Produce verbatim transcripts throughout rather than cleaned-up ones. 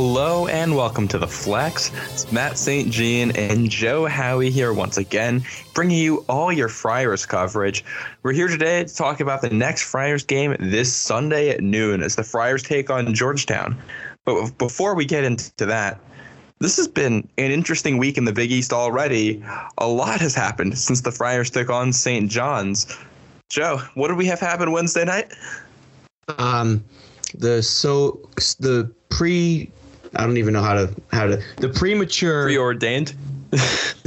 Hello and welcome to The Flex. It's Matt Saint Jean and Joe Howey here once again, bringing you all your Friars coverage. We're here today to talk about the next Friars game this Sunday at noon as the Friars take on Georgetown. But before we get into that, this has been an interesting week in the Big East already. A lot has happened since the Friars took on Saint John's. Joe, what did we have happen Wednesday night? Um, the so the pre. I don't even know how to how to the premature preordained.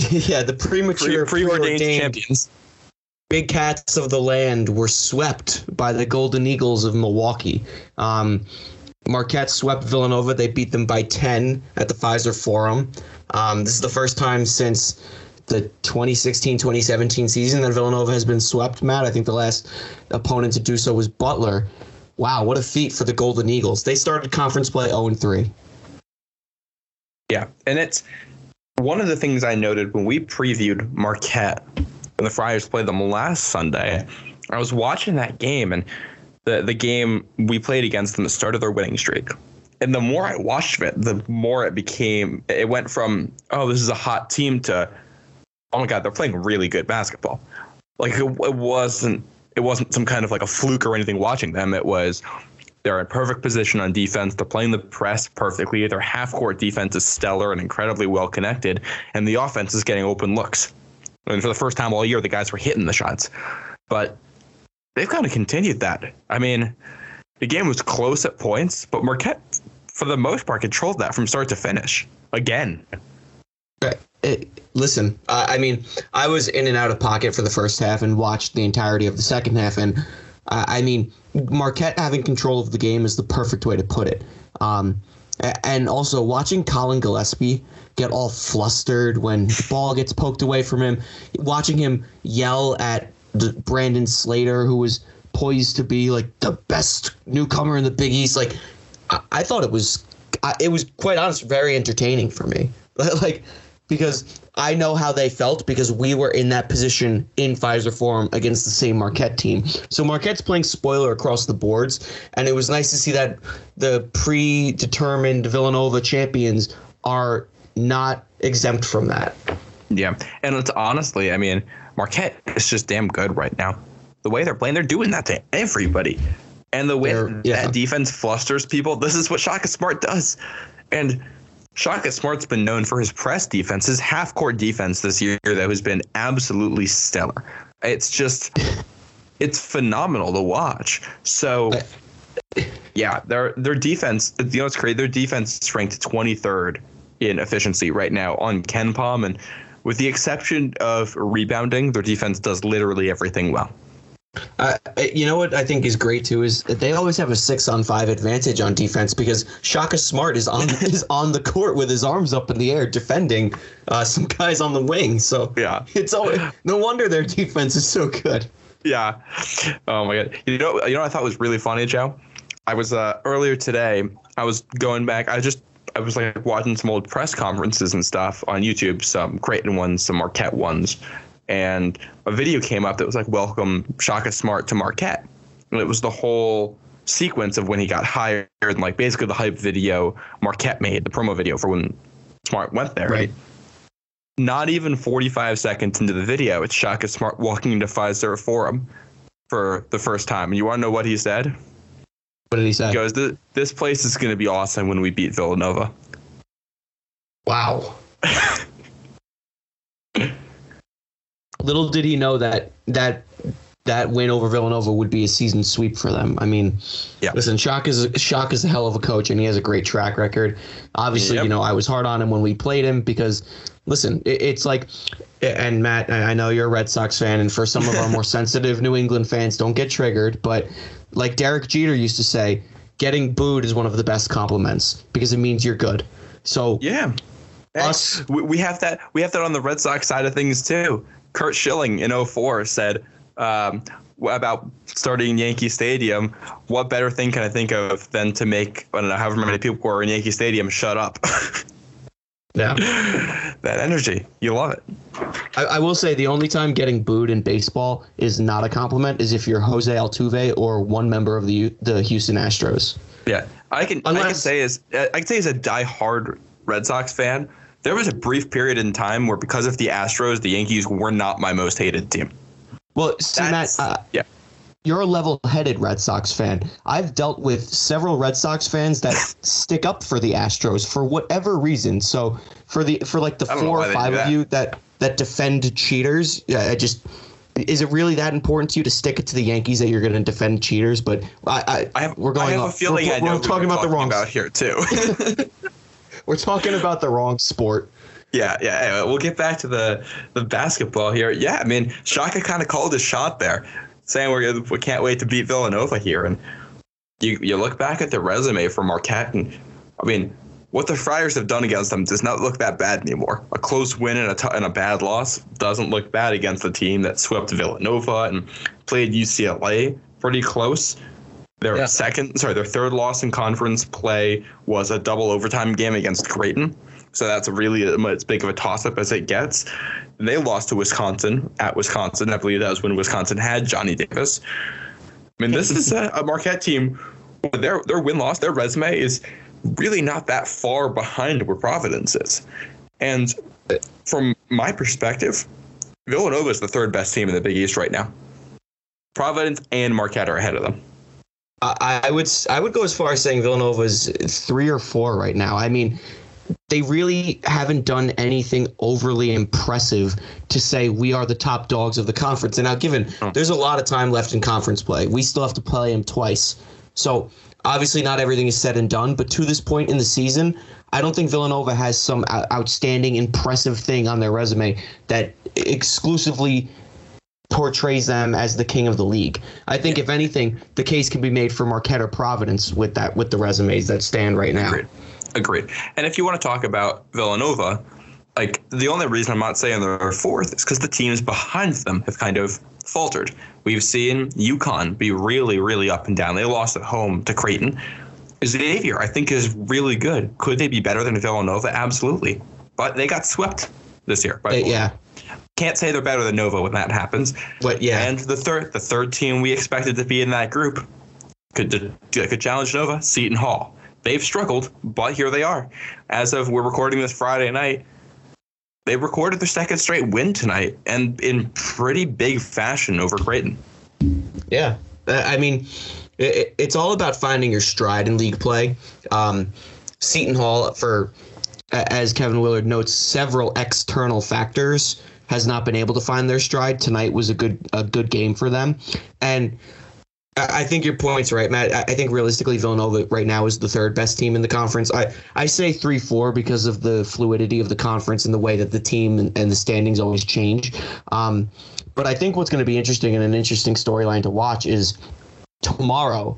yeah, the premature pre, preordained, preordained champions, big cats of the land, were swept by the Golden Eagles of Milwaukee. Um, Marquette swept Villanova. They beat them by ten at the Fiserv Forum. Um, this is the first time since the twenty sixteen twenty seventeen season that Villanova has been swept. Matt, I think the last opponent to do so was Butler. Wow, what a feat for the Golden Eagles. They started conference play oh and three. Yeah, and it's one of the things I noted when we previewed Marquette when the Friars played them last Sunday. I was watching that game, and the, the game we played against them that started their winning streak. And the more I watched it, the more it became, it went from, oh, this is a hot team to, oh my God, they're playing really good basketball. Like it, it wasn't, it wasn't some kind of like a fluke or anything watching them. It was, they're in perfect position on defense. They're playing the press perfectly. Their half-court defense is stellar and incredibly well-connected, and the offense is getting open looks. And for the first time all year, the guys were hitting the shots. But they've kind of continued that. I mean, the game was close at points, but Marquette, for the most part, controlled that from start to finish again. Listen, uh, I mean, I was in and out of pocket for the first half and watched the entirety of the second half, and Uh, I mean, Marquette having control of the game is the perfect way to put it. Um, and also watching Colin Gillespie get all flustered when the ball gets poked away from him, watching him yell at Brandon Slater, who was poised to be like the best newcomer in the Big East. Like, I, I thought it was, I, it was quite honest, very entertaining for me. Like, because I know how they felt, because we were in that position in Fiserv Forum against the same Marquette team. So Marquette's playing spoiler across the boards, and it was nice to see that the predetermined Villanova champions are not exempt from that. Yeah, and it's honestly, I mean, Marquette is just damn good right now. The way they're playing, they're doing that to everybody. And the way they're, yeah. that defense flusters people, this is what Shaka Smart does. And Shaka Smart's been known for his press defense, his half-court defense this year that has been absolutely stellar. It's just, it's phenomenal to watch. So, yeah, their their defense, you know, it's crazy. Their defense is ranked twenty-third in efficiency right now on KenPom, and with the exception of rebounding, their defense does literally everything well. Uh, you know what I think is great too is that they always have a six on five advantage on defense, because Shaka Smart is on is on the court with his arms up in the air defending uh, some guys on the wing. So yeah, it's always, no wonder their defense is so good. Yeah. Oh my God. You know, you know what I thought was really funny, Joe? I was uh, earlier today. I was going back. I just I was like watching some old press conferences and stuff on YouTube. Some Creighton ones, some Marquette ones. And a video came up that was like, welcome Shaka Smart to Marquette. And it was the whole sequence of when he got hired and like basically the hype video Marquette made, the promo video for when Smart went there. Right. Not even forty-five seconds into the video, it's Shaka Smart walking into Fiserv Forum for the first time. And you want to know what he said? What did he say? He goes, this, this place is going to be awesome when we beat Villanova. Wow. Little did he know that that that win over Villanova would be a season sweep for them. I mean, yep. Listen, Shock is Shock is a hell of a coach, and he has a great track record. Obviously, yep. You know, I was hard on him when we played him because, listen, it, it's like, and Matt, I know you're a Red Sox fan, and for some of our more sensitive New England fans, don't get triggered, but like Derek Jeter used to say, getting booed is one of the best compliments because it means you're good. So yeah, us, we, we have that we have that on the Red Sox side of things too. Kurt Schilling in oh four said um, about starting in Yankee Stadium, what better thing can I think of than to make, I don't know, however many people were in Yankee Stadium, shut up. Yeah. That energy. You love it. I, I will say the only time getting booed in baseball is not a compliment is if you're Jose Altuve or one member of the the Houston Astros. Yeah. I can Unless, I can say is I can say as a diehard Red Sox fan, there was a brief period in time where because of the Astros, the Yankees were not my most hated team. Well, see, Matt, uh, yeah. You're a level-headed Red Sox fan. I've dealt with several Red Sox fans that stick up for the Astros for whatever reason. So for the for like the four or five of you that that defend cheaters, yeah, I just. Is it really that important to you to stick it to the Yankees that you're going to defend cheaters? But I, I, I have, we're going. I have off. a feeling we're, I know we're talking about talking the wrong about here too. We're talking about the wrong sport. Yeah, yeah. Anyway, we'll get back to the the basketball here. Yeah, I mean, Shaka kind of called his shot there, saying we're we can't wait to beat Villanova here. And you you look back at the resume for Marquette, and I mean, what the Friars have done against them does not look that bad anymore. A close win and a, t- and a bad loss doesn't look bad against a team that swept Villanova and played U C L A pretty close. Their yeah. second, sorry, their third loss in conference play was a double overtime game against Creighton. So that's really as big of a toss-up as it gets. They lost to Wisconsin at Wisconsin. I believe that was when Wisconsin had Johnny Davis. I mean, this is a, a Marquette team. Their their win-loss, their resume is really not that far behind where Providence is. And from my perspective, Villanova is the third best team in the Big East right now. Providence and Marquette are ahead of them. I would I would go as far as saying Villanova is three or four right now. I mean, they really haven't done anything overly impressive to say we are the top dogs of the conference. And now, given oh. there's a lot of time left in conference play, we still have to play them twice. So obviously, not everything is said and done, but to this point in the season, I don't think Villanova has some outstanding, impressive thing on their resume that exclusively portrays them as the king of the league. I think, if anything, the case can be made for Marquette or Providence with that, with the resumes that stand right now. Agreed. Agreed. And if you want to talk about Villanova, like the only reason I'm not saying they're fourth is because the teams behind them have kind of faltered. We've seen UConn be really, really up and down. They lost at home to Creighton. Xavier, I think, is really good. Could they be better than Villanova? Absolutely. But they got swept this year. By they, yeah. Can't say they're better than Nova when that happens. But yeah. And the third, the third team we expected to be in that group could could challenge Nova. Seton Hall. They've struggled, but here they are. As of we're recording this Friday night, they recorded their second straight win tonight, and in pretty big fashion over Creighton. Yeah, I mean, it, it's all about finding your stride in league play. Um, Seton Hall, for as Kevin Willard notes, several external factors, has not been able to find their stride. Tonight was a good a good game for them, and I think your point's right, Matt. I think realistically Villanova right now is the third best team in the conference. I, I say three four because of the fluidity of the conference and the way that the team and, and the standings always change. Um, but I think what's going to be interesting and an interesting storyline to watch is tomorrow,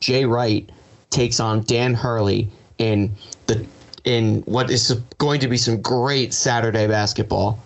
Jay Wright takes on Dan Hurley in the in what is going to be some great Saturday basketball.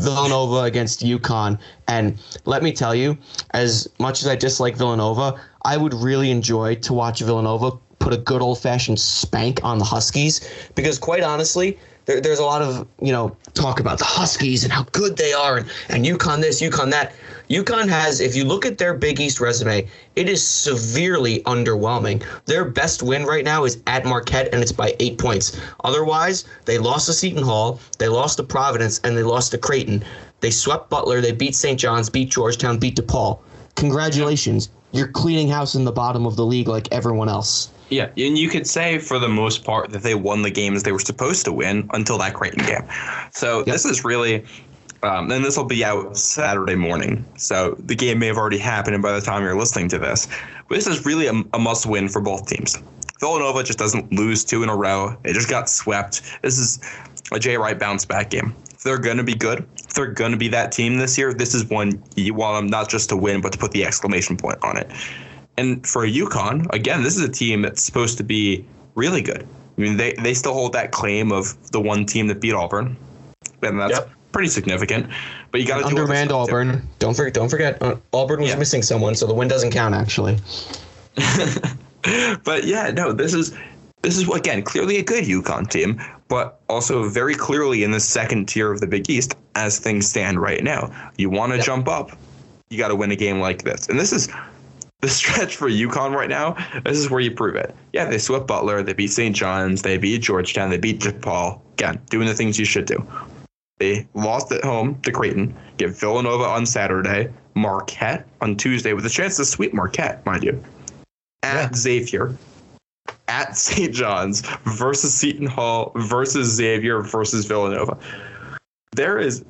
Villanova against UConn, and let me tell you, as much as I dislike Villanova, I would really enjoy to watch Villanova put a good old-fashioned spank on the Huskies, because quite honestly, there, there's a lot of, you know, talk about the Huskies and how good they are, and, and UConn this, UConn that. UConn has, if you look at their Big East resume, it is severely underwhelming. Their best win right now is at Marquette, and it's by eight points. Otherwise, they lost to Seton Hall, they lost to Providence, and they lost to Creighton. They swept Butler, they beat Saint John's, beat Georgetown, beat DePaul. Congratulations. You're cleaning house in the bottom of the league like everyone else. Yeah, and you could say for the most part that they won the games they were supposed to win until that Creighton game. So yep. This is really... Um, and this will be out Saturday morning, so the game may have already happened by the time you're listening to this. But this is really a, a must-win for both teams. Villanova just doesn't lose two in a row. They just got swept. This is a Jay Wright bounce-back game. If they're going to be good, if they're going to be that team this year, this is one you want them not just to win, but to put the exclamation point on it. And for UConn, again, this is a team that's supposed to be really good. I mean, they, they still hold that claim of the one team that beat Auburn, and that's yep. – pretty significant, but you got to undermanned Auburn. Too. Don't forget, don't forget, uh, Auburn was yeah. missing someone, so the win doesn't count actually. But yeah, no, this is this is again clearly a good UConn team, but also very clearly in the second tier of the Big East as things stand right now. You want to yeah. jump up, you got to win a game like this, and this is the stretch for UConn right now, this is where you prove it. Yeah, they swept Butler, they beat Saint John's, they beat Georgetown, they beat DePaul. Again, doing the things you should do. They lost at home to Creighton, get Villanova on Saturday, Marquette on Tuesday, with a chance to sweep Marquette, mind you. At yeah. Xavier, at Saint John's, versus Seton Hall, versus Xavier, versus Villanova. There is...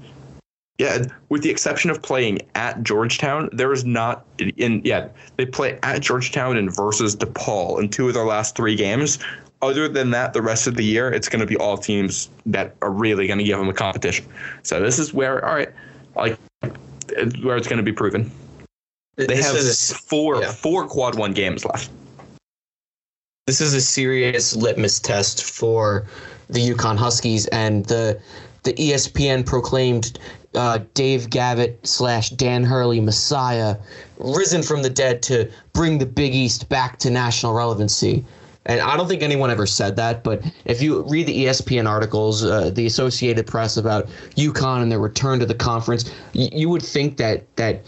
Yeah, with the exception of playing at Georgetown, there is not in yeah, they play at Georgetown and versus DePaul in two of their last three games. Other than that, the rest of the year, it's going to be all teams that are really going to give them a competition. So this is where, all right, like where it's going to be proven. They this have is a, four yeah. four quad one games left. This is a serious litmus test for the UConn Huskies, and the the E S P N proclaimed Uh, Dave Gavitt slash Dan Hurley messiah, risen from the dead to bring the Big East back to national relevancy. And I don't think anyone ever said that, but if you read the E S P N articles, uh, the Associated Press about UConn and their return to the conference, y- you would think that that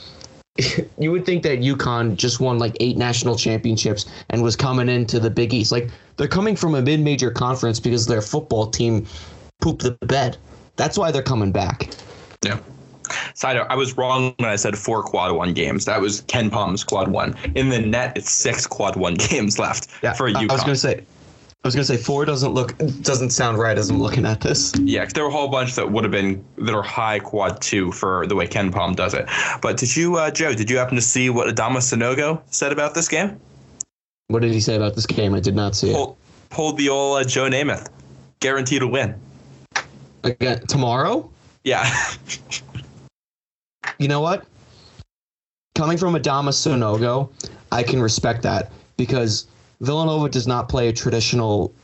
you would think that UConn just won like eight national championships and was coming into the Big East. Like, they're coming from a mid-major conference because their football team pooped the bed. That's why they're coming back. Yeah. Side note, I was wrong when I said four quad one games. That was KenPom's quad one. In the net, it's six quad one games left yeah, for UConn. I was going to say, I was going to say four doesn't look doesn't sound right as I'm looking at this. Yeah, there were a whole bunch that would have been that are high quad two for the way KenPom does it. But did you, uh, Joe? Did you happen to see what Adama Sanogo said about this game? What did he say about this game? I did not see hold, it. Hold the old uh, Joe Namath, guaranteed to win. Again tomorrow. Yeah. You know what? Coming from Adama Sanogo, I can respect that because Villanova does not play a traditional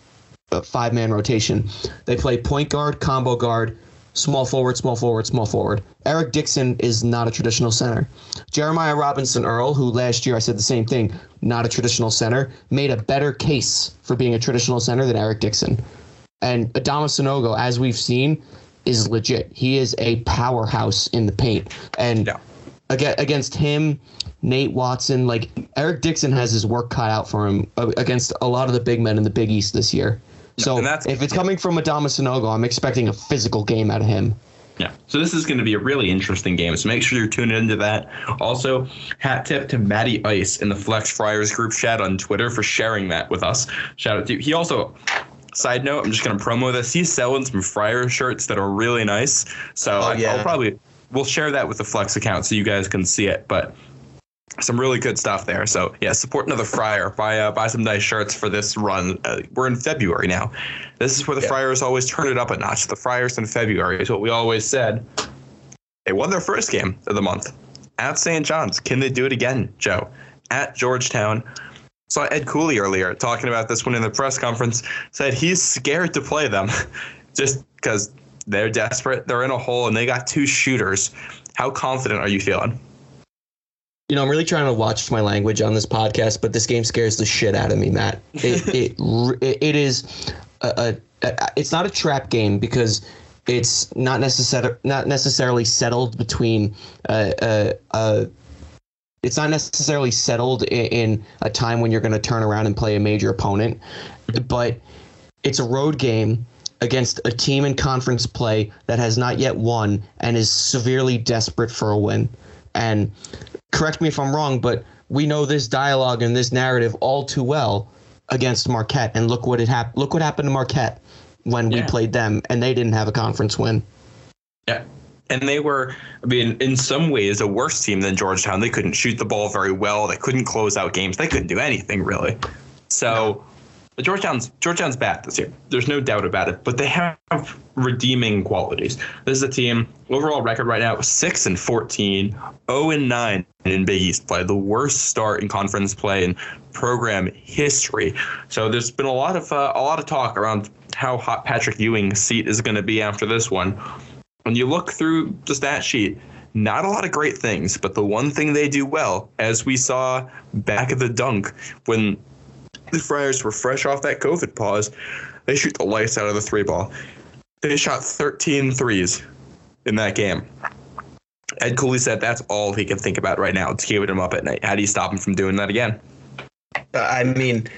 uh, five-man rotation. They play point guard, combo guard, small forward, small forward, small forward. Eric Dixon is not a traditional center. Jeremiah Robinson Earl, who last year I said the same thing, not a traditional center, made a better case for being a traditional center than Eric Dixon. And Adama Sanogo, as we've seen, is legit. He is a powerhouse in the paint. And yeah. ag- against him, Nate Watson, like Eric Dixon has his work cut out for him uh, against a lot of the big men in the Big East this year. So yeah, if it's coming from Adama Sanogo, I'm expecting a physical game out of him. Yeah. So this is going to be a really interesting game. So make sure you're tuning into that. Also, hat tip to Matty Ice in the Flex Friars group chat on Twitter for sharing that with us. Shout out to you. He also... Side note, I'm just going to promo this. He's selling some Friar shirts that are really nice. So oh, yeah. I'll probably we'll share that with the Flex account so you guys can see it. But some really good stuff there. So, yeah, support another Friar. Buy uh, buy some nice shirts for this run. Uh, we're in February now. This is where the yeah. Friars always turn it up a notch. The Friars in February is what we always said. They won their first game of the month at Saint John's. Can they do it again, Joe? At Georgetown. Saw Ed Cooley earlier talking about this one in the press conference, said he's scared to play them just because they're desperate. They're in a hole and they got two shooters. How confident are you feeling? You know, I'm really trying to watch my language on this podcast, but this game scares the shit out of me, Matt. It it, it is a, a, a it's not a trap game because it's not necessar- not necessarily settled between uh uh uh It's not necessarily settled in a time when you're going to turn around and play a major opponent, but it's a road game against a team in conference play that has not yet won and is severely desperate for a win. And correct me if I'm wrong, but we know this dialogue and this narrative all too well against Marquette. And look what it hap- Look what happened to Marquette when yeah. we played them and they didn't have a conference win. Yeah. And they were, I mean, in some ways a worse team than Georgetown. They couldn't shoot the ball very well. They couldn't close out games. They couldn't do anything, really. So no. Georgetown's Georgetown's bad this year. There's no doubt about it. But they have redeeming qualities. This is a team, overall record right now, six and fourteen, oh and nine in Big East play. The worst start in conference play in program history. So there's been a lot of uh, a lot of talk around how hot Patrick Ewing's seat is going to be after this one. When you look through the stat sheet, not a lot of great things, but the one thing they do well, as we saw back at the dunk when the Friars were fresh off that COVID pause, they shoot the lights out of the three ball. They shot thirteen threes in that game. Ed Cooley said that's all he can think about right now. It's keeping him up at night. How do you stop him from doing that again? I mean,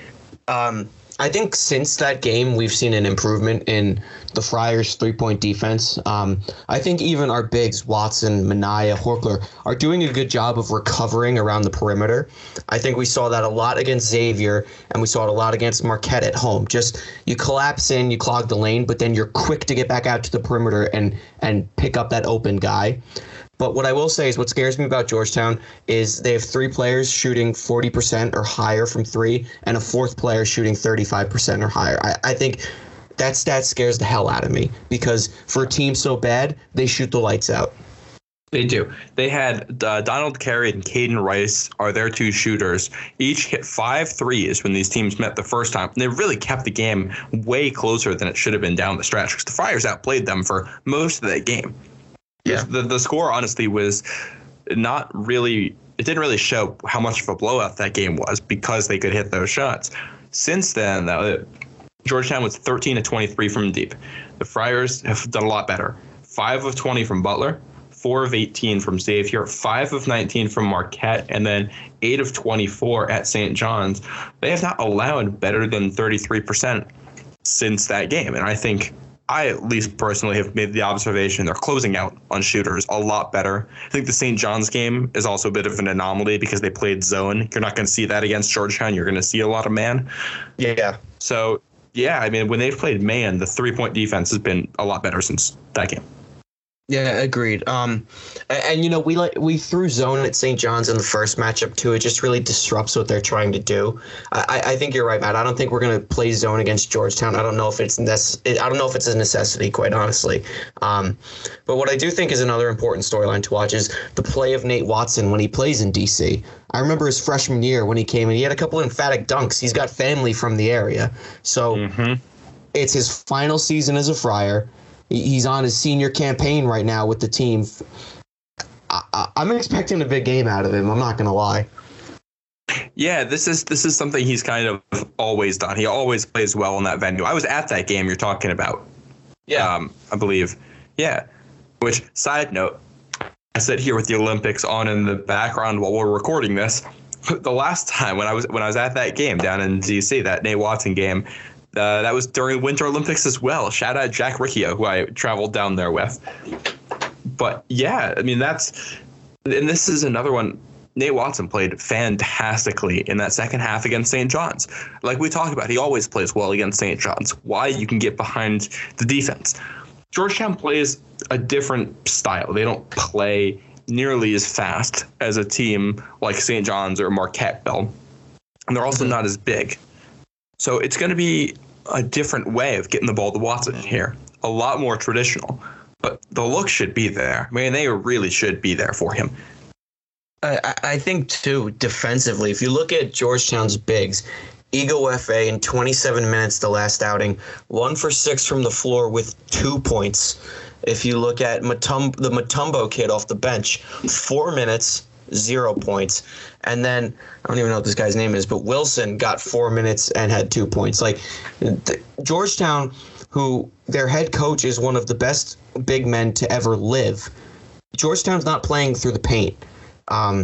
um, I think since that game, we've seen an improvement in the Friars' three-point defense. Um, I think even our bigs, Watson, Minaya, Horkler, are doing a good job of recovering around the perimeter. I think we saw that a lot against Xavier, and we saw it a lot against Marquette at home. Just you collapse in, you clog the lane, but then you're quick to get back out to the perimeter and and pick up that open guy. But what I will say is what scares me about Georgetown is they have three players shooting forty percent or higher from three and a fourth player shooting thirty-five percent or higher. I, I think that stat scares the hell out of me because for a team so bad, they shoot the lights out. They do. They had uh, Donald Carey and Caden Rice are their two shooters. Each hit five threes when these teams met the first time. And they really kept the game way closer than it should have been down the stretch because the Friars outplayed them for most of that game. Yeah. The the score, honestly, was not really – it didn't really show how much of a blowout that game was because they could hit those shots. Since then, though, Georgetown was thirteen of twenty-three from deep. The Friars have done a lot better. five of twenty from Butler, four of eighteen from Xavier, five of nineteen from Marquette, and then eight of twenty-four at Saint John's. They have not allowed better than thirty-three percent since that game, and I think – I at least personally have made the observation they're closing out on shooters a lot better. I think the Saint John's game is also a bit of an anomaly because they played zone. You're not going to see that against Georgetown. You're going to see a lot of man. Yeah. So, yeah, I mean, when they've played man, the three-point defense has been a lot better since that game. Yeah, agreed. Um, and, and, you know, we like we threw zone at Saint John's in the first matchup, too. It just really disrupts what they're trying to do. I, I think you're right, Matt. I don't think we're going to play zone against Georgetown. I don't know if it's nece- I don't know if it's a necessity, quite honestly. Um, but what I do think is another important storyline to watch is the play of Nate Watson when he plays in D C. I remember his freshman year when he came in. He had a couple of emphatic dunks. He's got family from the area. So mm-hmm. It's his final season as a Friar. He's on his senior campaign right now with the team. I, I, I'm expecting a big game out of him. I'm not going to lie. Yeah, this is this is something he's kind of always done. He always plays well in that venue. I was at that game you're talking about. Yeah, um, I believe. Yeah. Which, side note, I sit here with the Olympics on in the background while we're recording this. The last time when I was when I was at that game down in D C, that Nate Watson game. Uh, that was during Winter Olympics as well. Shout out Jack Riccio, who I traveled down there with. But, yeah, I mean, that's – and this is another one. Nate Watson played fantastically in that second half against Saint John's. Like we talked about, he always plays well against Saint John's. Why? You can get behind the defense. Georgetown plays a different style. They don't play nearly as fast as a team like Saint John's or Marquette Bell. And they're also not as big. So it's going to be a different way of getting the ball to Watson here, a lot more traditional. But the look should be there. I mean, they really should be there for him. I, I think, too, defensively, if you look at Georgetown's bigs, Ego F A in twenty-seven minutes the last outing, one for six from the floor with two points. If you look at Mutom- the Mutombo kid off the bench, four minutes. Zero points. And then I don't even know what this guy's name is, but Wilson got four minutes and had two points. Like the, Georgetown, who their head coach is one of the best big men to ever live. Georgetown's not playing through the paint. Um,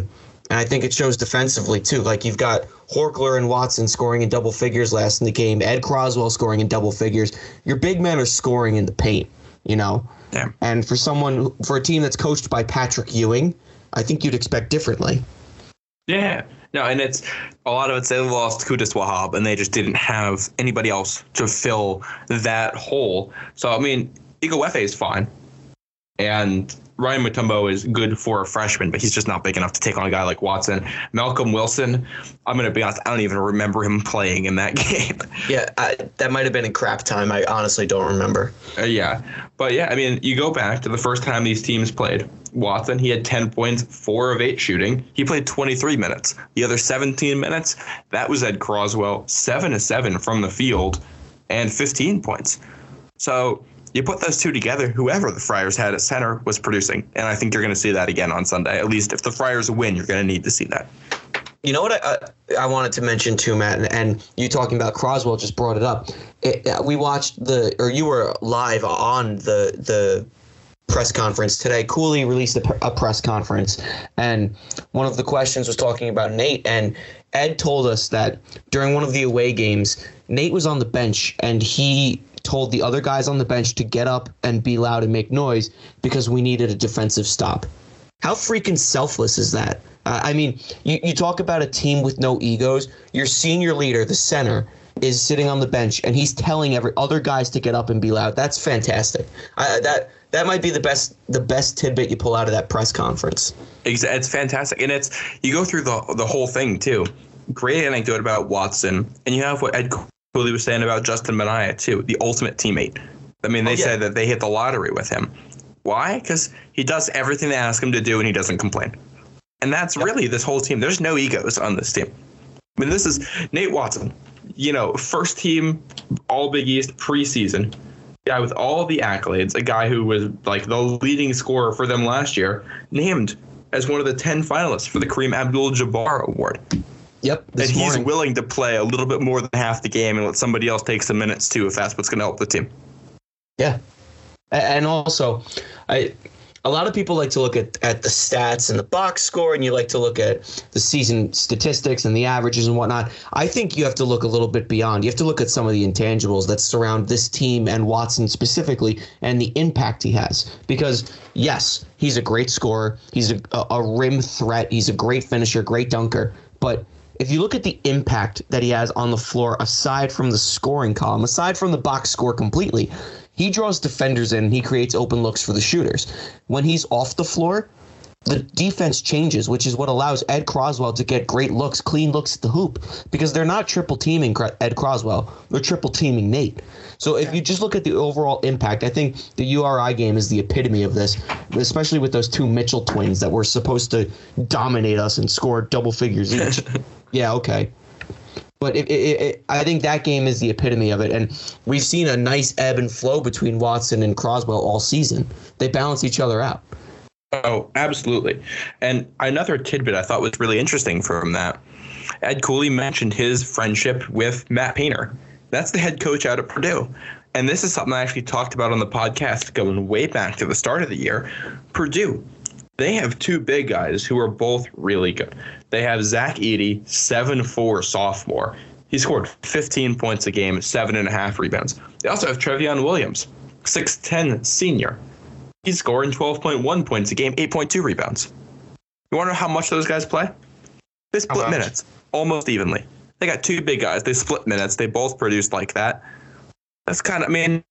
and I think it shows defensively, too. Like you've got Horkler and Watson scoring in double figures last in the game. Ed Croswell scoring in double figures. Your big men are scoring in the paint, you know. Yeah. And for someone for a team that's coached by Patrick Ewing, I think you'd expect differently. Yeah. No, and it's a lot of it's they lost Kudus Wahab and they just didn't have anybody else to fill that hole. So, I mean, Ego Efe is fine. And Ryan Mutombo is good for a freshman, but he's just not big enough to take on a guy like Watson. Malcolm Wilson, I'm going to be honest, I don't even remember him playing in that game. Yeah, I, that might have been in crap time. I honestly don't remember. Uh, yeah. But, yeah, I mean, you go back to the first time these teams played. Watson, he had ten points, four of eight shooting. He played twenty-three minutes. The other seventeen minutes, that was Ed Croswell, seven of seven from the field and fifteen points. So you put those two together, whoever the Friars had at center was producing. And I think you're going to see that again on Sunday. At least if the Friars win, you're going to need to see that. You know what I I, I wanted to mention too, Matt, and, and you talking about Croswell just brought it up. It, we watched the – or you were live on the the – press conference today. Cooley released a, a press conference, and one of the questions was talking about Nate, and Ed told us that during one of the away games, Nate was on the bench, and he told the other guys on the bench to get up and be loud and make noise because we needed a defensive stop. How freaking selfless is that? Uh, I mean, you, you talk about a team with no egos. Your senior leader, the center, is sitting on the bench, and he's telling every other guys to get up and be loud. That's fantastic. I, that that might be the best the best tidbit you pull out of that press conference. It's, it's fantastic, and it's you go through the the whole thing too. Great anecdote about Watson, and you have what Ed Cooley was saying about Justin Minaya too, the ultimate teammate. I mean, they oh, yeah. said that they hit the lottery with him. Why? Because he does everything they ask him to do, and he doesn't complain. And that's yep. really this whole team. There's no egos on this team. I mean, this is Nate Watson, you know, first team All Big East preseason guy with all the accolades, a guy who was like the leading scorer for them last year, named as one of the ten finalists for the Kareem Abdul-Jabbar Award. Yep. And he's morning. willing to play a little bit more than half the game and let somebody else take some minutes too, if that's what's going to help the team. Yeah. And also, I a lot of people like to look at, at the stats and the box score, and you like to look at the season statistics and the averages and whatnot. I think you have to look a little bit beyond. You have to look at some of the intangibles that surround this team and Watson specifically and the impact he has. Because, yes, he's a great scorer. He's a, a rim threat. He's a great finisher, great dunker. But if you look at the impact that he has on the floor, aside from the scoring column, aside from the box score completely, he draws defenders in, and he creates open looks for the shooters. When he's off the floor, the defense changes, which is what allows Ed Croswell to get great looks, clean looks at the hoop, because they're not triple teaming Ed Croswell, they're triple teaming Nate. So if you just look at the overall impact, I think the U R I game is the epitome of this, especially with those two Mitchell twins that were supposed to dominate us and score double figures each. Yeah, okay. But it, it, it, I think that game is the epitome of it, and we've seen a nice ebb and flow between Watson and Croswell all season. They balance each other out. Oh, absolutely. And another tidbit I thought was really interesting from that, Ed Cooley mentioned his friendship with Matt Painter. That's the head coach out at Purdue. And this is something I actually talked about on the podcast going way back to the start of the year. Purdue, they have two big guys who are both really good. They have Zach Edey, seven foot four sophomore. He scored fifteen points a game, seven and a half rebounds. They also have Trevion Williams, six foot ten senior. He's scoring twelve point one points a game, eight point two rebounds. You want to know how much those guys play? They split oh, minutes almost evenly. They got two big guys. They split minutes. They both produced like that. That's kind of, I mean,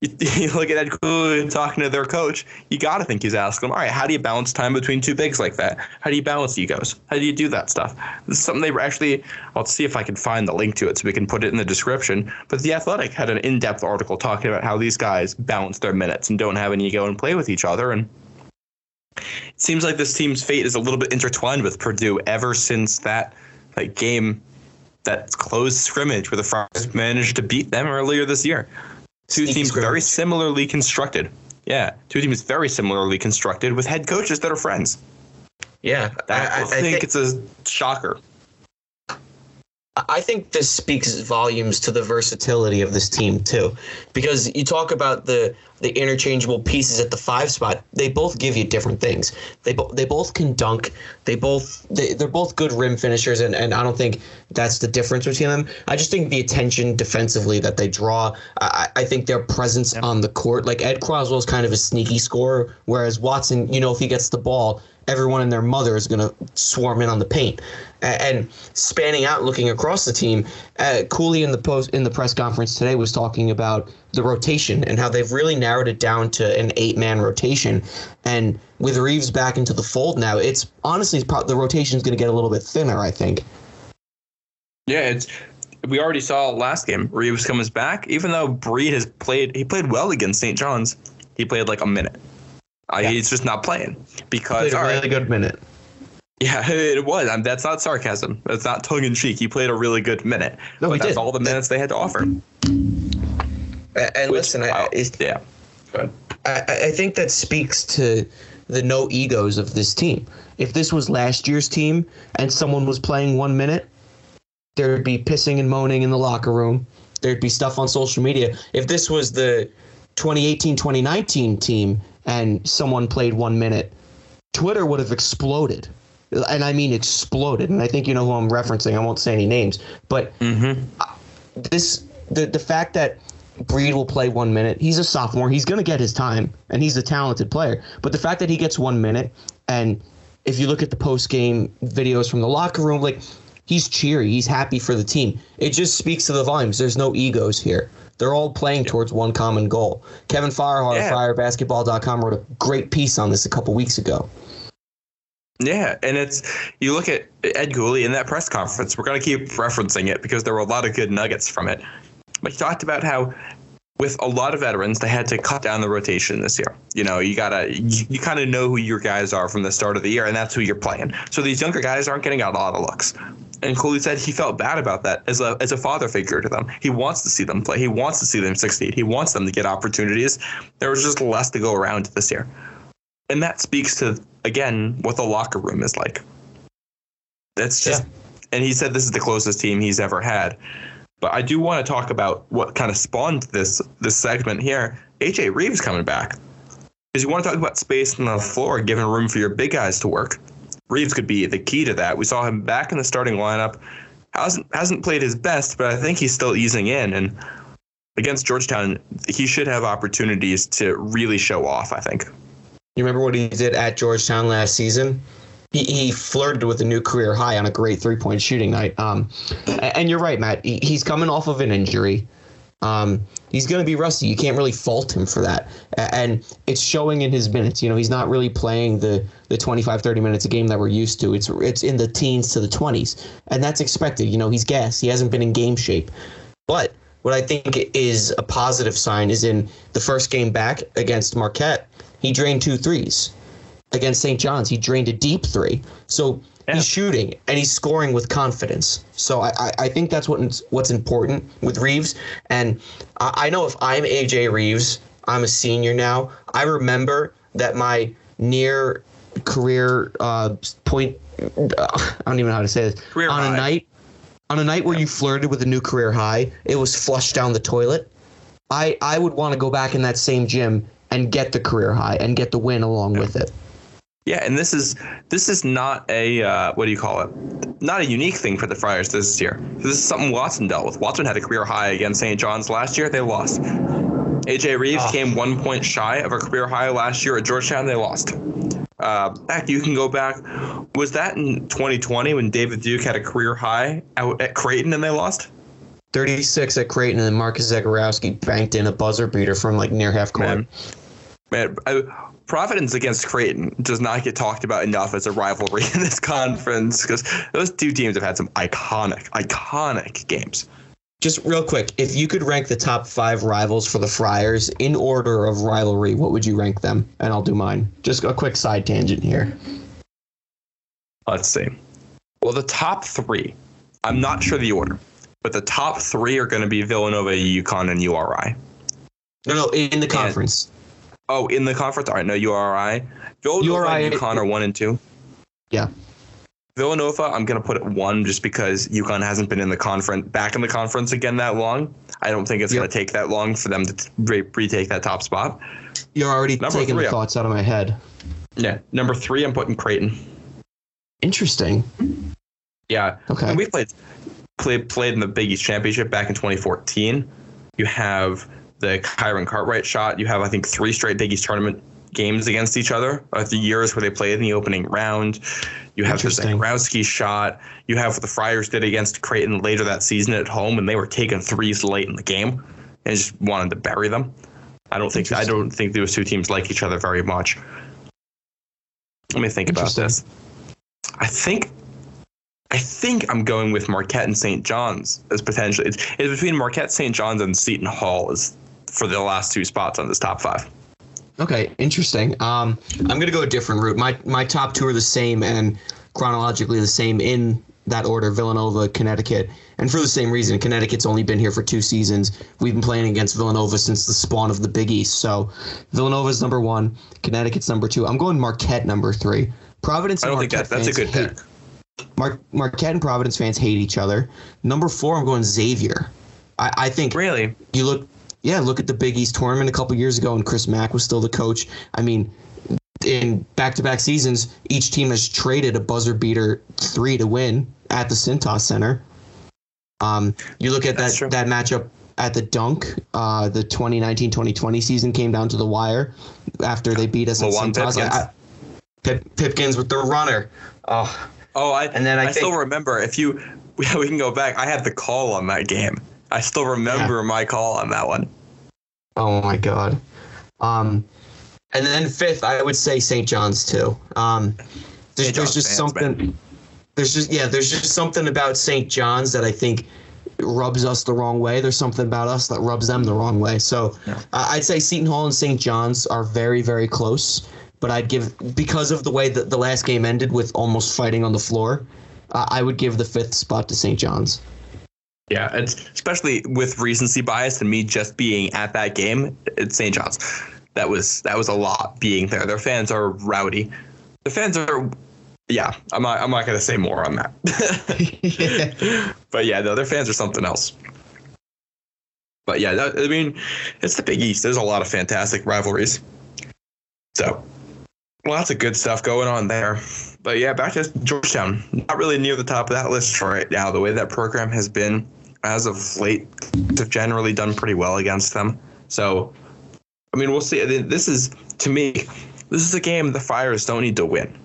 You, you look at Ed Cooley talking to their coach, you got to think he's asking them, all right, how do you balance time between two bigs like that? How do you balance egos? How do you do that stuff? This is something they were actually, I'll see if I can find the link to it so we can put it in the description. But The Athletic had an in-depth article talking about how these guys balance their minutes and don't have an ego and play with each other. And it seems like this team's fate is a little bit intertwined with Purdue ever since that like game, that closed scrimmage where the Friars managed to beat them earlier this year. Two teams very similarly constructed. Yeah, two teams very similarly constructed with head coaches that are friends. Yeah, I, I, I, think I think it's a shocker. I think this speaks volumes to the versatility of this team, too, because you talk about the, the interchangeable pieces at the five spot. They both give you different things. They, bo- they both can dunk. They both, they, they're both good rim finishers, and, and I don't think that's the difference between them. I just think the attention defensively that they draw, I, I think their presence on the court, like Ed Croswell is kind of a sneaky scorer, whereas Watson, you know, if he gets the ball, everyone and their mother is going to swarm in on the paint. And spanning out, looking across the team, uh, Cooley in the post in the press conference today was talking about the rotation and how they've really narrowed it down to an eight-man rotation. And with Reeves back into the fold now, it's honestly pro- the rotation is going to get a little bit thinner, I think. Yeah, it's we already saw last game Reeves comes back, even though Breed has played. He played well against Saint John's. He played like a minute. Uh, yeah. He's just not playing because he played a really right, good minute. Yeah, it was. I mean, that's not sarcasm. That's not tongue in cheek. He played a really good minute. No, but he that's did. all the minutes they had to offer. And, and Which, listen, I, I yeah, go ahead. I, I think that speaks to the no egos of this team. If this was last year's team and someone was playing one minute, there would be pissing and moaning in the locker room. There'd be stuff on social media. If this was the twenty eighteen twenty nineteen team and someone played one minute, Twitter would have exploded. And I mean exploded. And I think you know who I'm referencing. I won't say any names. But mm-hmm. this the the fact that Breed will play one minute. He's a sophomore. He's going to get his time, and he's a talented player. But the fact that he gets one minute, and if you look at the post-game videos from the locker room, like he's cheery. He's happy for the team. It just speaks to the volumes. There's no egos here. They're all playing towards one common goal. Kevin Firehart yeah. of Friar Basketball dot com wrote a great piece on this a couple weeks ago. Yeah, and it's you look at Ed Cooley in that press conference. We're going to keep referencing it because there were a lot of good nuggets from it. But he talked about how with a lot of veterans, they had to cut down the rotation this year. You know, you gotta you, you kind of know who your guys are from the start of the year, and that's who you're playing. So these younger guys aren't getting a lot of looks. And Cooley said he felt bad about that as a as a father figure to them. He wants to see them play. He wants to see them succeed. He wants them to get opportunities. There was just less to go around this year. And that speaks to, again, what the locker room is like. That's just yeah. – and he said this is the closest team he's ever had. But I do want to talk about what kind of spawned this this segment here. A J. Reeves coming back. Because you want to talk about space on the floor, giving room for your big guys to work. Reeves could be the key to that. We saw him back in the starting lineup. Hasn't, hasn't played his best, but I think he's still easing in. And against Georgetown, he should have opportunities to really show off, I think. You remember what he did at Georgetown last season? He, he flirted with a new career high on a great three-point shooting night. Um, and you're right, Matt. He, he's coming off of an injury. Um, he's going to be rusty. You can't really fault him for that. And it's showing in his minutes. You know, he's not really playing the, the twenty-five, thirty minutes a game that we're used to. It's it's in the teens to the twenties. And that's expected. You know, he's gassed. He hasn't been in game shape. But what I think is a positive sign is in the first game back against Marquette, he drained two threes. Against Saint John's, he drained a deep three. So yeah. he's shooting, and he's scoring with confidence. So I, I, I think that's what, what's important with Reeves. And I, I know if I'm A J. Reeves, I'm a senior now, I remember that my near-career uh, point – I don't even know how to say this. Career on high. a night On a night where yeah. you flirted with a new career high, it was flushed down the toilet. I, I would want to go back in that same gym and get the career high and get the win along yeah. with it. Yeah, and this is this is not a, uh, what do you call it, not a unique thing for the Friars this year. This is something Watson dealt with. Watson had a career high against Saint John's last year. They lost. A J. Reeves oh. came one point shy of a career high last year at Georgetown. They lost. Uh, back, you can go back. Was that in twenty twenty when David Duke had a career high out at Creighton and they lost? thirty-six at Creighton, and then Marcus Zagorowski banked in a buzzer beater from like near half court. Man, I, Providence against Creighton does not get talked about enough as a rivalry in this conference because those two teams have had some iconic, iconic games. Just real quick, if you could rank the top five rivals for the Friars in order of rivalry, what would you rank them? And I'll do mine. Just a quick side tangent here. Let's see. Well, the top three, I'm not sure the order, but the top three are going to be Villanova, UConn, and U R I. No, no, in the conference. And- Oh, in the conference? All right, no, U R I. Villanova and UConn are one and two. Yeah. Villanova, I'm going to put it one just because UConn hasn't been in the conference, back in the conference again that long. I don't think it's yep. going to take that long for them to re- retake that top spot. You're already number taking three, the thoughts out of my head. Yeah. Number three, I'm putting Creighton. Interesting. Yeah. Okay. And we played, played, played in the Big East Championship back in twenty fourteen. You have the Kyron Cartwright shot. You have, I think, three straight Big East tournament games against each other. Uh, the years where they played in the opening round. You have the Zagorowski shot. You have what the Friars did against Creighton later that season at home, and they were taking threes late in the game and just wanted to bury them. I don't think I don't think those two teams like each other very much. Let me think about this. I think I think I'm going with Marquette and Saint John's as potentially. It's, it's between Marquette, Saint John's, and Seton Hall is for the last two spots on this top five. Okay, interesting. Um, I'm going to go a different route. My my top two are the same and chronologically the same in that order, Villanova, Connecticut. And for the same reason, Connecticut's only been here for two seasons. We've been playing against Villanova since the spawn of the Big East. So Villanova's number one, Connecticut's number two. I'm going Marquette number three. Providence and I don't Marquette think that, that's a good pick. Mar- Marquette and Providence fans hate each other. Number four, I'm going Xavier. I, I think really you look yeah, look at the Big East tournament a couple years ago, and Chris Mack was still the coach. I mean, in back-to-back seasons, each team has traded a buzzer beater three to win at the Cintas Center. Um, you look at that, that matchup at the Dunk, uh, the twenty nineteen twenty twenty season came down to the wire after they beat us at Cintas. Pipkins. I, Pip, Pipkins with the runner. Oh, oh, I and then I, I think, still remember. If you, we can go back. I had the call on that game. I still remember yeah. my call on that one. Oh my God. Um, and then fifth, I would say Saint John's too. Um, there's, there's just something. Man. There's just yeah. There's just something about Saint John's that I think rubs us the wrong way. There's something about us that rubs them the wrong way. So yeah. uh, I'd say Seton Hall and Saint John's are very, very close. But I'd give, because of the way that the last game ended with almost fighting on the floor, uh, I would give the fifth spot to Saint John's. Yeah, and especially with recency bias and me just being at that game at Saint John's, that was that was a lot being there. Their fans are rowdy. The fans are, yeah. I'm not. I'm not gonna say more on that. yeah. But yeah, no, their fans are something else. But yeah, that, I mean, it's the Big East. There's a lot of fantastic rivalries. So. Lots of good stuff going on there. But, yeah, back to Georgetown. Not really near the top of that list right now. The way that program has been as of late, they've generally done pretty well against them. So, I mean, we'll see. This is, to me, this is a game the Friars don't need to win.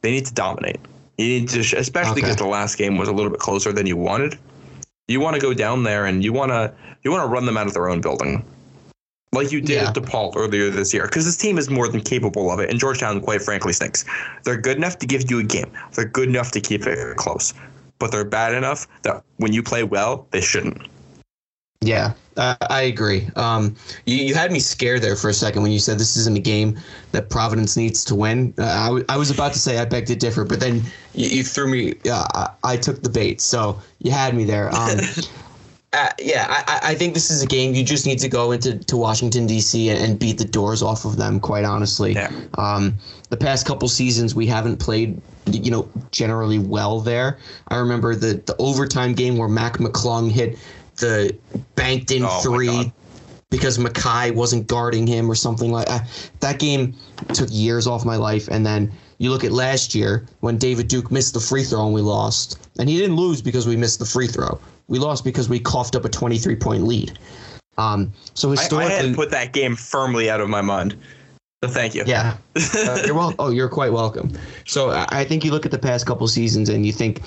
They need to dominate. You need to, especially because okay. the last game was a little bit closer than you wanted. You want to go down there and you want to you want to run them out of their own building. Like you did yeah. at DePaul earlier this year, because this team is more than capable of it, and Georgetown, quite frankly, stinks. They're good enough to give you a game. They're good enough to keep it close, but they're bad enough that when you play well, they shouldn't. Yeah, uh, I agree. Um, you, you had me scared there for a second when you said this isn't a game that Providence needs to win. Uh, I, w- I was about to say I beg to differ, but then you, you threw me. Uh, I, I took the bait, so you had me there. Um, Uh, yeah, I, I think this is a game you just need to go into to Washington, D C and, and beat the doors off of them, quite honestly. Yeah. Um, the past couple seasons, we haven't played, you know, generally well there. I remember the, the overtime game where Mac McClung hit the banked-in oh, three because Mackay wasn't guarding him or something like that. That game took years off my life, and then you look at last year when David Duke missed the free throw and we lost, and he didn't lose because we missed the free throw. We lost because we coughed up a twenty-three point lead. Um, so historically, I, I had put that game firmly out of my mind. So thank you. Yeah, uh, you're welcome. Oh, you're quite welcome. So I think you look at the past couple seasons and you think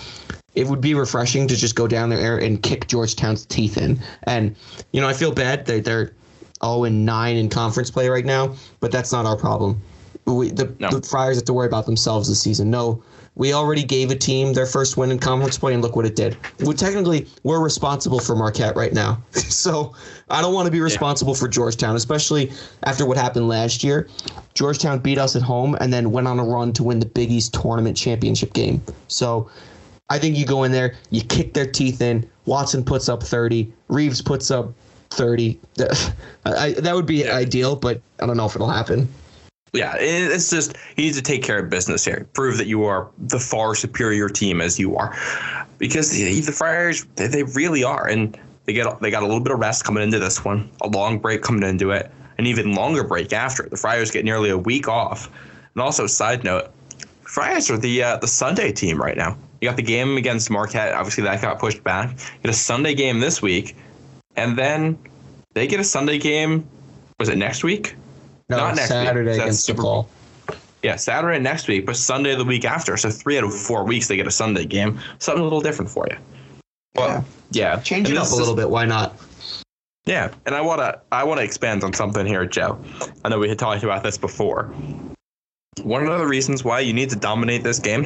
it would be refreshing to just go down there and kick Georgetown's teeth in. And you know, I feel bad that they're oh and nine in conference play right now, but that's not our problem. We, the, no. the Friars have to worry about themselves this season. No. We already gave a team their first win in conference play, and look what it did. Well, technically, we're responsible for Marquette right now. So I don't want to be responsible yeah. for Georgetown, especially after what happened last year. Georgetown beat us at home and then went on a run to win the Big East tournament championship game. So I think you go in there, you kick their teeth in. Watson puts up thirty. Reeves puts up thirty. I, that would be yeah. ideal, but I don't know if it'll happen. Yeah, it's just you need to take care of business here. Prove that you are the far superior team as you are, because the, the Friars they, they really are, and they get they got a little bit of rest coming into this one, a long break coming into it, an even longer break after. The Friars get nearly a week off, and also side note, Friars are the uh, the Sunday team right now. You got the game against Marquette, obviously that got pushed back. You get a Sunday game this week, and then they get a Sunday game. Was it next week? No, Not next Saturday week, against Super Bowl. Yeah, Saturday next week, but Sunday the week after. So three out of four weeks they get a Sunday game. Something a little different for you. Well, yeah, yeah. Change it up a little bit. Why not? Yeah, and I wanna I wanna expand on something here, Joe. I know we had talked about this before. One of the reasons why you need to dominate this game,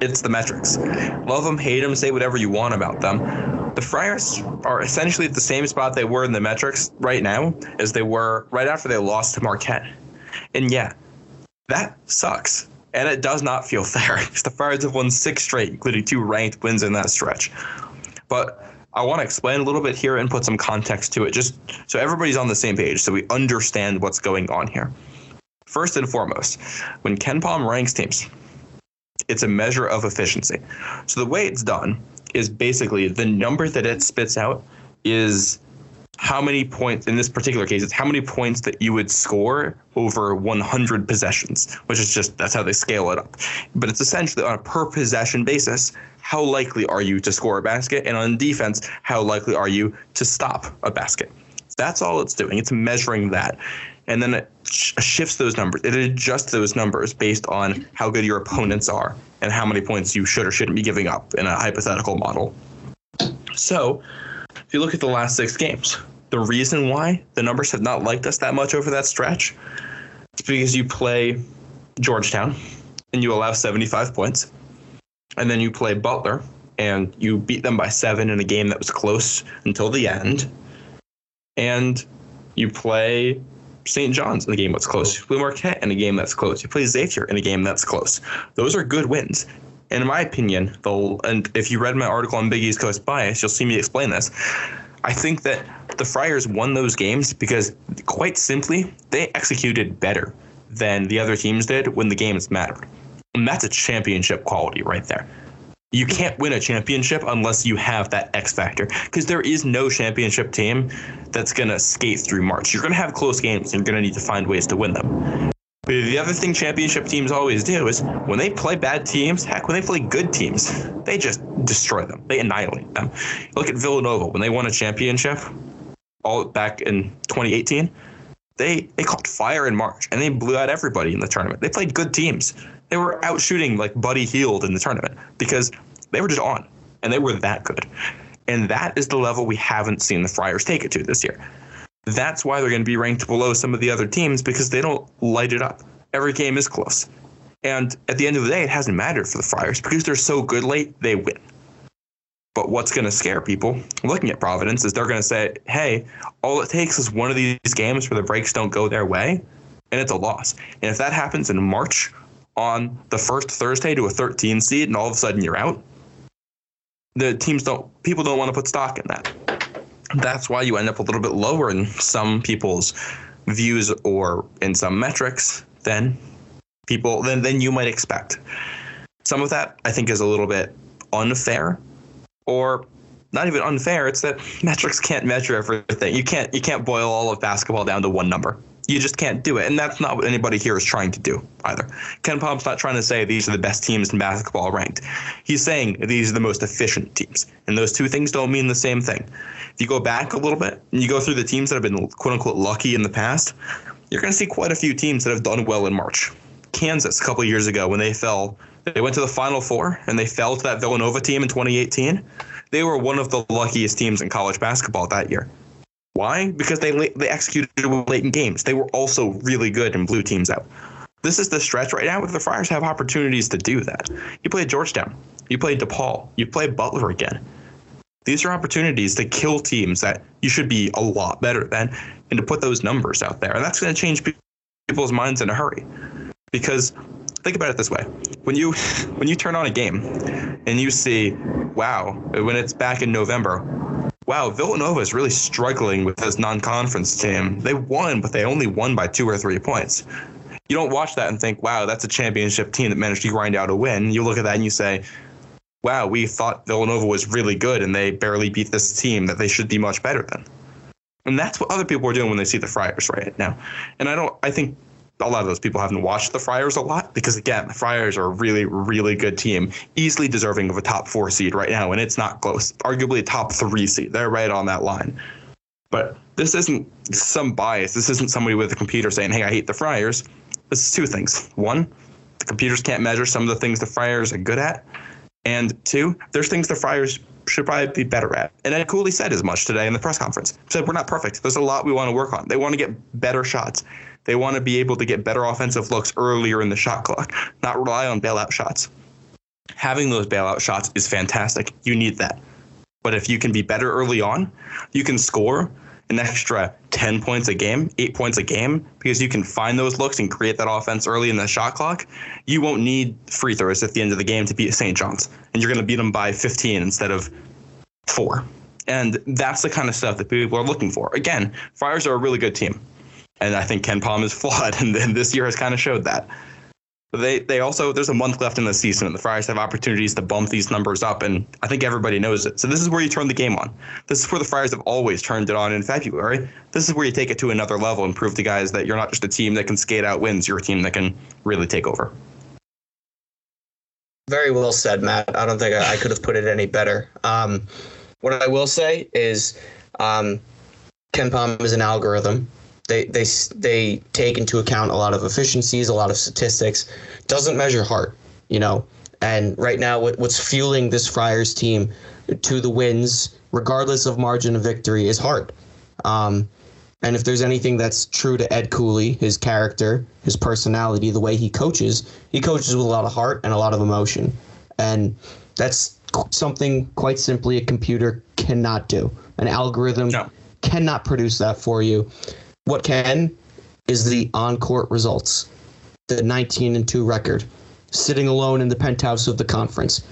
it's the metrics. Love them, hate them, say whatever you want about them. The Friars are essentially at the same spot they were in the metrics right now as they were right after they lost to Marquette. And yeah, that sucks. And it does not feel fair because the Friars have won six straight, including two ranked wins in that stretch. But I want to explain a little bit here and put some context to it just so everybody's on the same page so we understand what's going on here. First and foremost, when KenPom ranks teams, it's a measure of efficiency. So the way it's done is basically the number that it spits out is how many points, in this particular case, it's how many points that you would score over one hundred possessions, which is just, that's how they scale it up. But it's essentially on a per possession basis, how likely are you to score a basket? And on defense, how likely are you to stop a basket? That's all it's doing. It's measuring that. And then it sh- shifts those numbers. It adjusts those numbers based on how good your opponents are and how many points you should or shouldn't be giving up in a hypothetical model. So if you look at the last six games, the reason why the numbers have not liked us that much over that stretch is because you play Georgetown and you allow seventy-five points. And then you play Butler and you beat them by seven in a game that was close until the end. And you play Saint John's in a game that's close. You play Marquette in a game that's close. You play Xavier in a game that's close. Those are good wins. And in my opinion, though, and if you read my article on Big East Coast bias, you'll see me explain this. I think that the Friars won those games because, quite simply, they executed better than the other teams did when the games mattered. And that's a championship quality right there. You can't win a championship unless you have that X factor, because there is no championship team that's going to skate through March. You're going to have close games, and you're going to need to find ways to win them. But the other thing championship teams always do is when they play bad teams, heck, when they play good teams, they just destroy them. They annihilate them. Look at Villanova. When they won a championship all back in twenty eighteen, they, they caught fire in March, and they blew out everybody in the tournament. They played good teams. They were out shooting like Buddy Hield in the tournament because they were just on, and they were that good. And that is the level we haven't seen the Friars take it to this year. That's why they're going to be ranked below some of the other teams, because they don't light it up. Every game is close. And at the end of the day, it hasn't mattered for the Friars because they're so good late, they win. But what's going to scare people looking at Providence is they're going to say, hey, all it takes is one of these games where the breaks don't go their way, and it's a loss. And if that happens in March, on the first Thursday to a thirteen seed, and all of a sudden you're out, the teams don't, people don't want to put stock in that. That's why you end up a little bit lower in some people's views or in some metrics than people, than, than you might expect. Some of that I think is a little bit unfair, or not even unfair. It's that metrics can't measure everything. You can't, you can't boil all of basketball down to one number. You just can't do it. And that's not what anybody here is trying to do either. KenPom's not trying to say these are the best teams in basketball ranked. He's saying these are the most efficient teams. And those two things don't mean the same thing. If you go back a little bit and you go through the teams that have been quote unquote lucky in the past, you're going to see quite a few teams that have done well in March. Kansas, a couple of years ago, when they fell, they went to the Final Four and they fell to that Villanova team in twenty eighteen. They were one of the luckiest teams in college basketball that year. Why? Because they they executed late in games. They were also really good and blew teams out. This is the stretch right now where the Friars have opportunities to do that. You play Georgetown. You play DePaul. You play Butler again. These are opportunities to kill teams that you should be a lot better than, and to put those numbers out there. And that's going to change people's minds in a hurry. Because think about it this way. When you when you turn on a game and you see, wow, when it's back in November, wow, Villanova is really struggling with this non-conference team. They won, but they only won by two or three points. You don't watch that and think, wow, that's a championship team that managed to grind out a win. You look at that and you say, wow, we thought Villanova was really good and they barely beat this team that they should be much better than. And that's what other people are doing when they see the Friars right now. And I don't, I think a lot of those people haven't watched the Friars a lot because, again, the Friars are a really, really good team, easily deserving of a top four seed right now, and it's not close. Arguably a top three seed. They're right on that line. But this isn't some bias. This isn't somebody with a computer saying, hey, I hate the Friars. This is two things. One, the computers can't measure some of the things the Friars are good at. And two, there's things the Friars should probably be better at. And Ed Cooley said as much today in the press conference. He said, we're not perfect. There's a lot we want to work on. They want to get better shots. They want to be able to get better offensive looks earlier in the shot clock, not rely on bailout shots. Having those bailout shots is fantastic. You need that. But if you can be better early on, you can score an extra ten points a game, eight points a game, because you can find those looks and create that offense early in the shot clock. You won't need free throws at the end of the game to beat Saint John's, and you're going to beat them by fifteen instead of four. And that's the kind of stuff that people are looking for. Again, Friars are a really good team. And I think KenPom is flawed, and then this year has kind of showed that. They they also, there's a month left in the season, and the Friars have opportunities to bump these numbers up, and I think everybody knows it. So this is where you turn the game on. This is where the Friars have always turned it on in February. This is where you take it to another level and prove to guys that you're not just a team that can skate out wins, you're a team that can really take over. Very well said, Matt. I don't think I, I could have put it any better. Um, what I will say is um, KenPom is an algorithm. They they they take into account a lot of efficiencies, a lot of statistics. Doesn't measure heart, you know. And right now, what, what's fueling this Friars team to the wins, regardless of margin of victory, is heart. Um, and if there's anything that's true to Ed Cooley, his character, his personality, the way he coaches, he coaches with a lot of heart and a lot of emotion. And that's something, quite simply, a computer cannot do. An algorithm no. cannot produce that for you. What can is the on-court results, the nineteen and two record, sitting alone in the penthouse of the conference.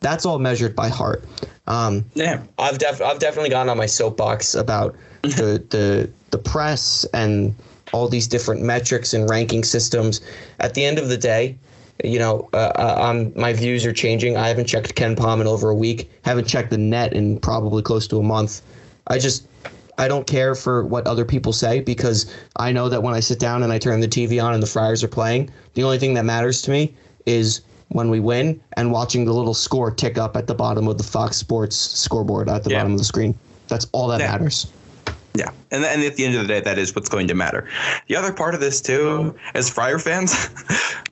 That's all measured by heart. Um, yeah, I've def- I've definitely gotten on my soapbox about the the the press and all these different metrics and ranking systems. At the end of the day, you know, uh, I'm, my views are changing. I haven't checked KenPom in over a week. Haven't checked the net in probably close to a month. I just. I don't care for what other people say, because I know that when I sit down and I turn the T V on and the Friars are playing, the only thing that matters to me is when we win and watching the little score tick up at the bottom of the Fox Sports scoreboard at the yeah. bottom of the screen. That's all that yeah. matters. Yeah, and, and at the end of the day, that is what's going to matter. The other part of this, too, as Friar fans,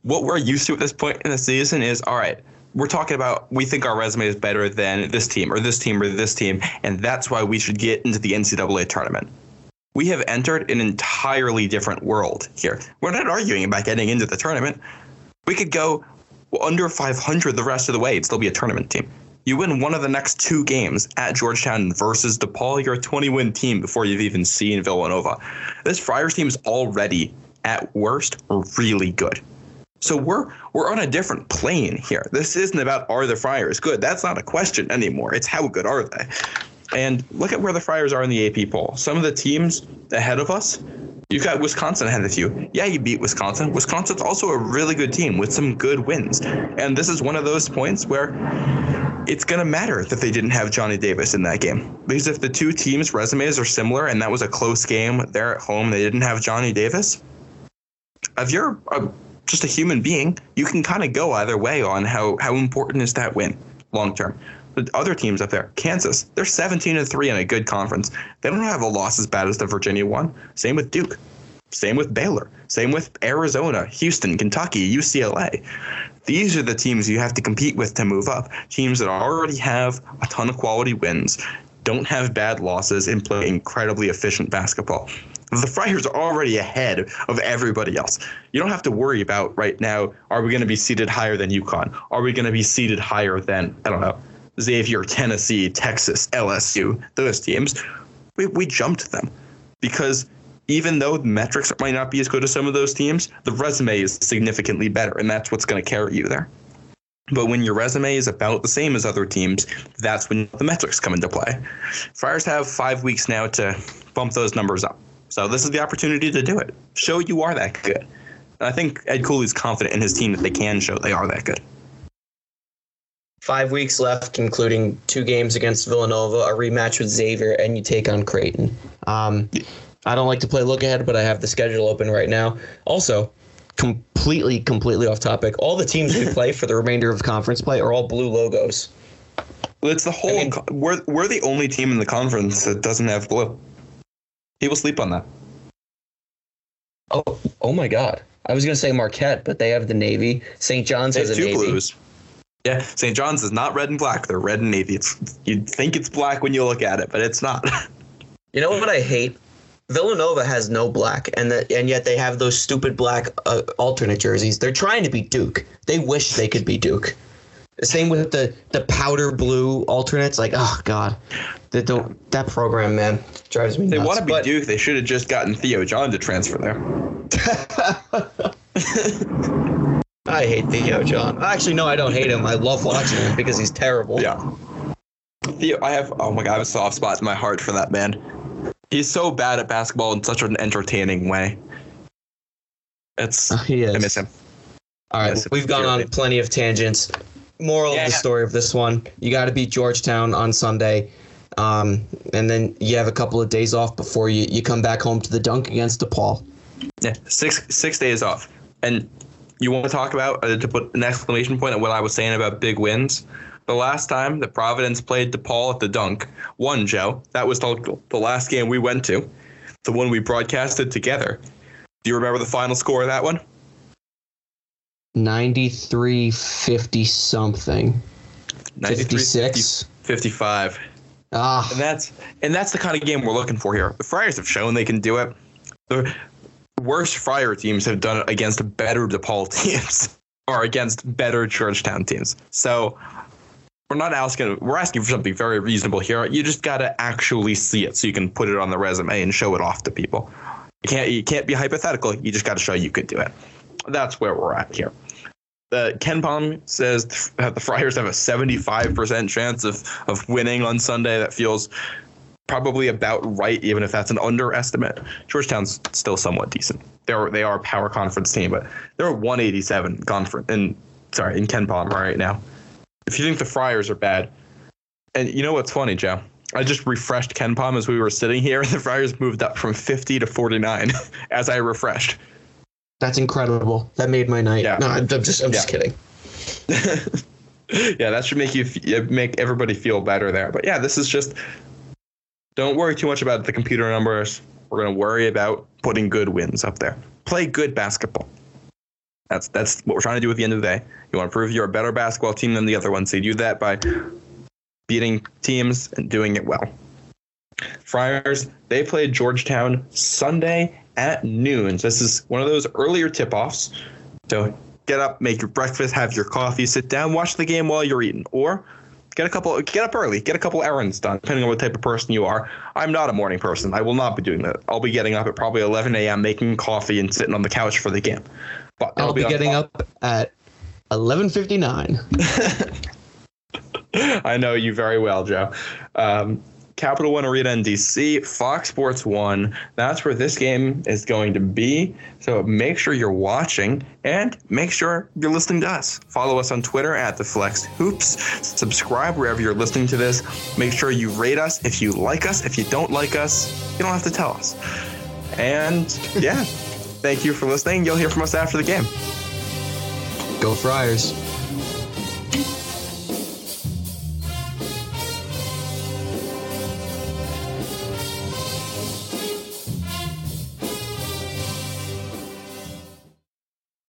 what we're used to at this point in the season is, all right, we're talking about we think our resume is better than this team or this team or this team, and that's why we should get into the N C double A tournament. We have entered an entirely different world here. We're not arguing about getting into the tournament. We could go under five hundred the rest of the way and still be a tournament team. You win one of the next two games at Georgetown versus DePaul, you're a twenty-win team before you've even seen Villanova. This Friars team is already, at worst, really good. So we're we're on a different plane here. This isn't about are the Friars good. That's not a question anymore. It's how good are they? And look at where the Friars are in the A P poll. Some of the teams ahead of us, you've got Wisconsin ahead of you. Yeah, you beat Wisconsin. Wisconsin's also a really good team with some good wins. And this is one of those points where it's going to matter that they didn't have Johnny Davis in that game. Because if the two teams' resumes are similar and that was a close game, they're at home, they didn't have Johnny Davis, if you're a just a human being, you can kind of go either way on how, how important is that win long-term. The other teams up there, Kansas, they're seventeen and three in a good conference. They don't have a loss as bad as the Virginia one. Same with Duke. Same with Baylor. Same with Arizona, Houston, Kentucky, U C L A. These are the teams you have to compete with to move up. Teams that already have a ton of quality wins, don't have bad losses, and play incredibly efficient basketball. The Friars are already ahead of everybody else. You don't have to worry about right now, are we going to be seated higher than UConn? Are we going to be seated higher than, I don't know, Xavier, Tennessee, Texas, L S U, those teams? We we jumped them because even though the metrics might not be as good as some of those teams, the resume is significantly better, and that's what's going to carry you there. But when your resume is about the same as other teams, that's when the metrics come into play. Friars have five weeks now to bump those numbers up. So this is the opportunity to do it. Show you are that good. And I think Ed Cooley's confident in his team that they can show they are that good. Five weeks left, including two games against Villanova, a rematch with Xavier, and you take on Creighton. Um, I don't like to play look-ahead, but I have the schedule open right now. Also, completely, completely off topic, all the teams we play for the remainder of conference play are all blue logos. Well, it's the whole. I mean, we're, we're the only team in the conference that doesn't have blue. People sleep on that. Oh, oh my God! I was gonna say Marquette, but they have the navy. Saint John's has a navy. Two blues. Yeah, Saint John's is not red and black. They're red and navy. It's, you'd think it's black when you look at it, but it's not. You know what I hate? Villanova has no black, and the, and yet they have those stupid black uh, alternate jerseys. They're trying to be Duke. They wish they could be Duke. Same with the, the powder blue alternates. Like, oh, God. They don't, that program, man, drives me nuts. They want to be but, Duke. They should have just gotten Theo John to transfer there. I hate Theo John. Actually, no, I don't hate him. I love watching him because he's terrible. Yeah. Theo, I have, oh, my God, I have a soft spot in my heart for that man. He's so bad at basketball in such an entertaining way. It's, oh, he is. I miss him. All right, That's we've gone on thing. plenty of tangents. Moral yeah, of the yeah. story of this one, you got to beat Georgetown on Sunday, um, and then you have a couple of days off before you, you come back home to the dunk against DePaul. Yeah, six six days off. And you want to talk about, uh, to put an exclamation point at what I was saying about big wins, the last time that Providence played DePaul at the dunk, won, Joe. That was the, the last game we went to, the one we broadcasted together. Do you remember the final score of that one? ninety-three fifty something ninety-three, fifty-six fifty-five Ah. And that's and that's the kind of game we're looking for here. The Friars have shown they can do it. The worse Friar teams have done it against better DePaul teams or against better Georgetown teams. So we're not asking we're asking for something very reasonable here. You just got to actually see it so you can put it on the resume and show it off to people. You can't you can't be hypothetical. You just got to show you could do it. That's where we're at here. Uh, KenPom says that the Friars have a seventy-five percent chance of, of winning on Sunday. That feels probably about right, even if that's an underestimate. Georgetown's still somewhat decent. They're they are a power conference team, but they're a one eighty-seven conference in sorry in KenPom right now. If you think the Friars are bad, and you know what's funny, Joe? I just refreshed KenPom as we were sitting here, and the Friars moved up from fifty to forty-nine as I refreshed. That's incredible. That made my night. Yeah. No, I'm just, I'm yeah. just kidding. Yeah, that should make you f- make everybody feel better there. But yeah, this is just don't worry too much about the computer numbers. We're going to worry about putting good wins up there. Play good basketball. That's that's what we're trying to do at the end of the day. You want to prove you're a better basketball team than the other one. So you do that by beating teams and doing it well. Friars, they played Georgetown Sunday at noon. So this is one of those earlier tip-offs. So get up, make your breakfast, have your coffee, sit down, watch the game while you're eating, or get a couple. Get up early, get a couple errands done, depending on what type of person you are. I'm not a morning person. I will not be doing that. I'll be getting up at probably eleven a.m., making coffee and sitting on the couch for the game. But I'll be, be getting on- up at eleven fifty-nine. I know you very well, Joe. Um, Capital One Arena in D C, Fox Sports one. That's where this game is going to be. So make sure you're watching and make sure you're listening to us. Follow us on Twitter at The Flex Hoops. Subscribe wherever you're listening to this. Make sure you rate us if you like us. If you don't like us, you don't have to tell us. And yeah, thank you for listening. You'll hear from us after the game. Go Friars.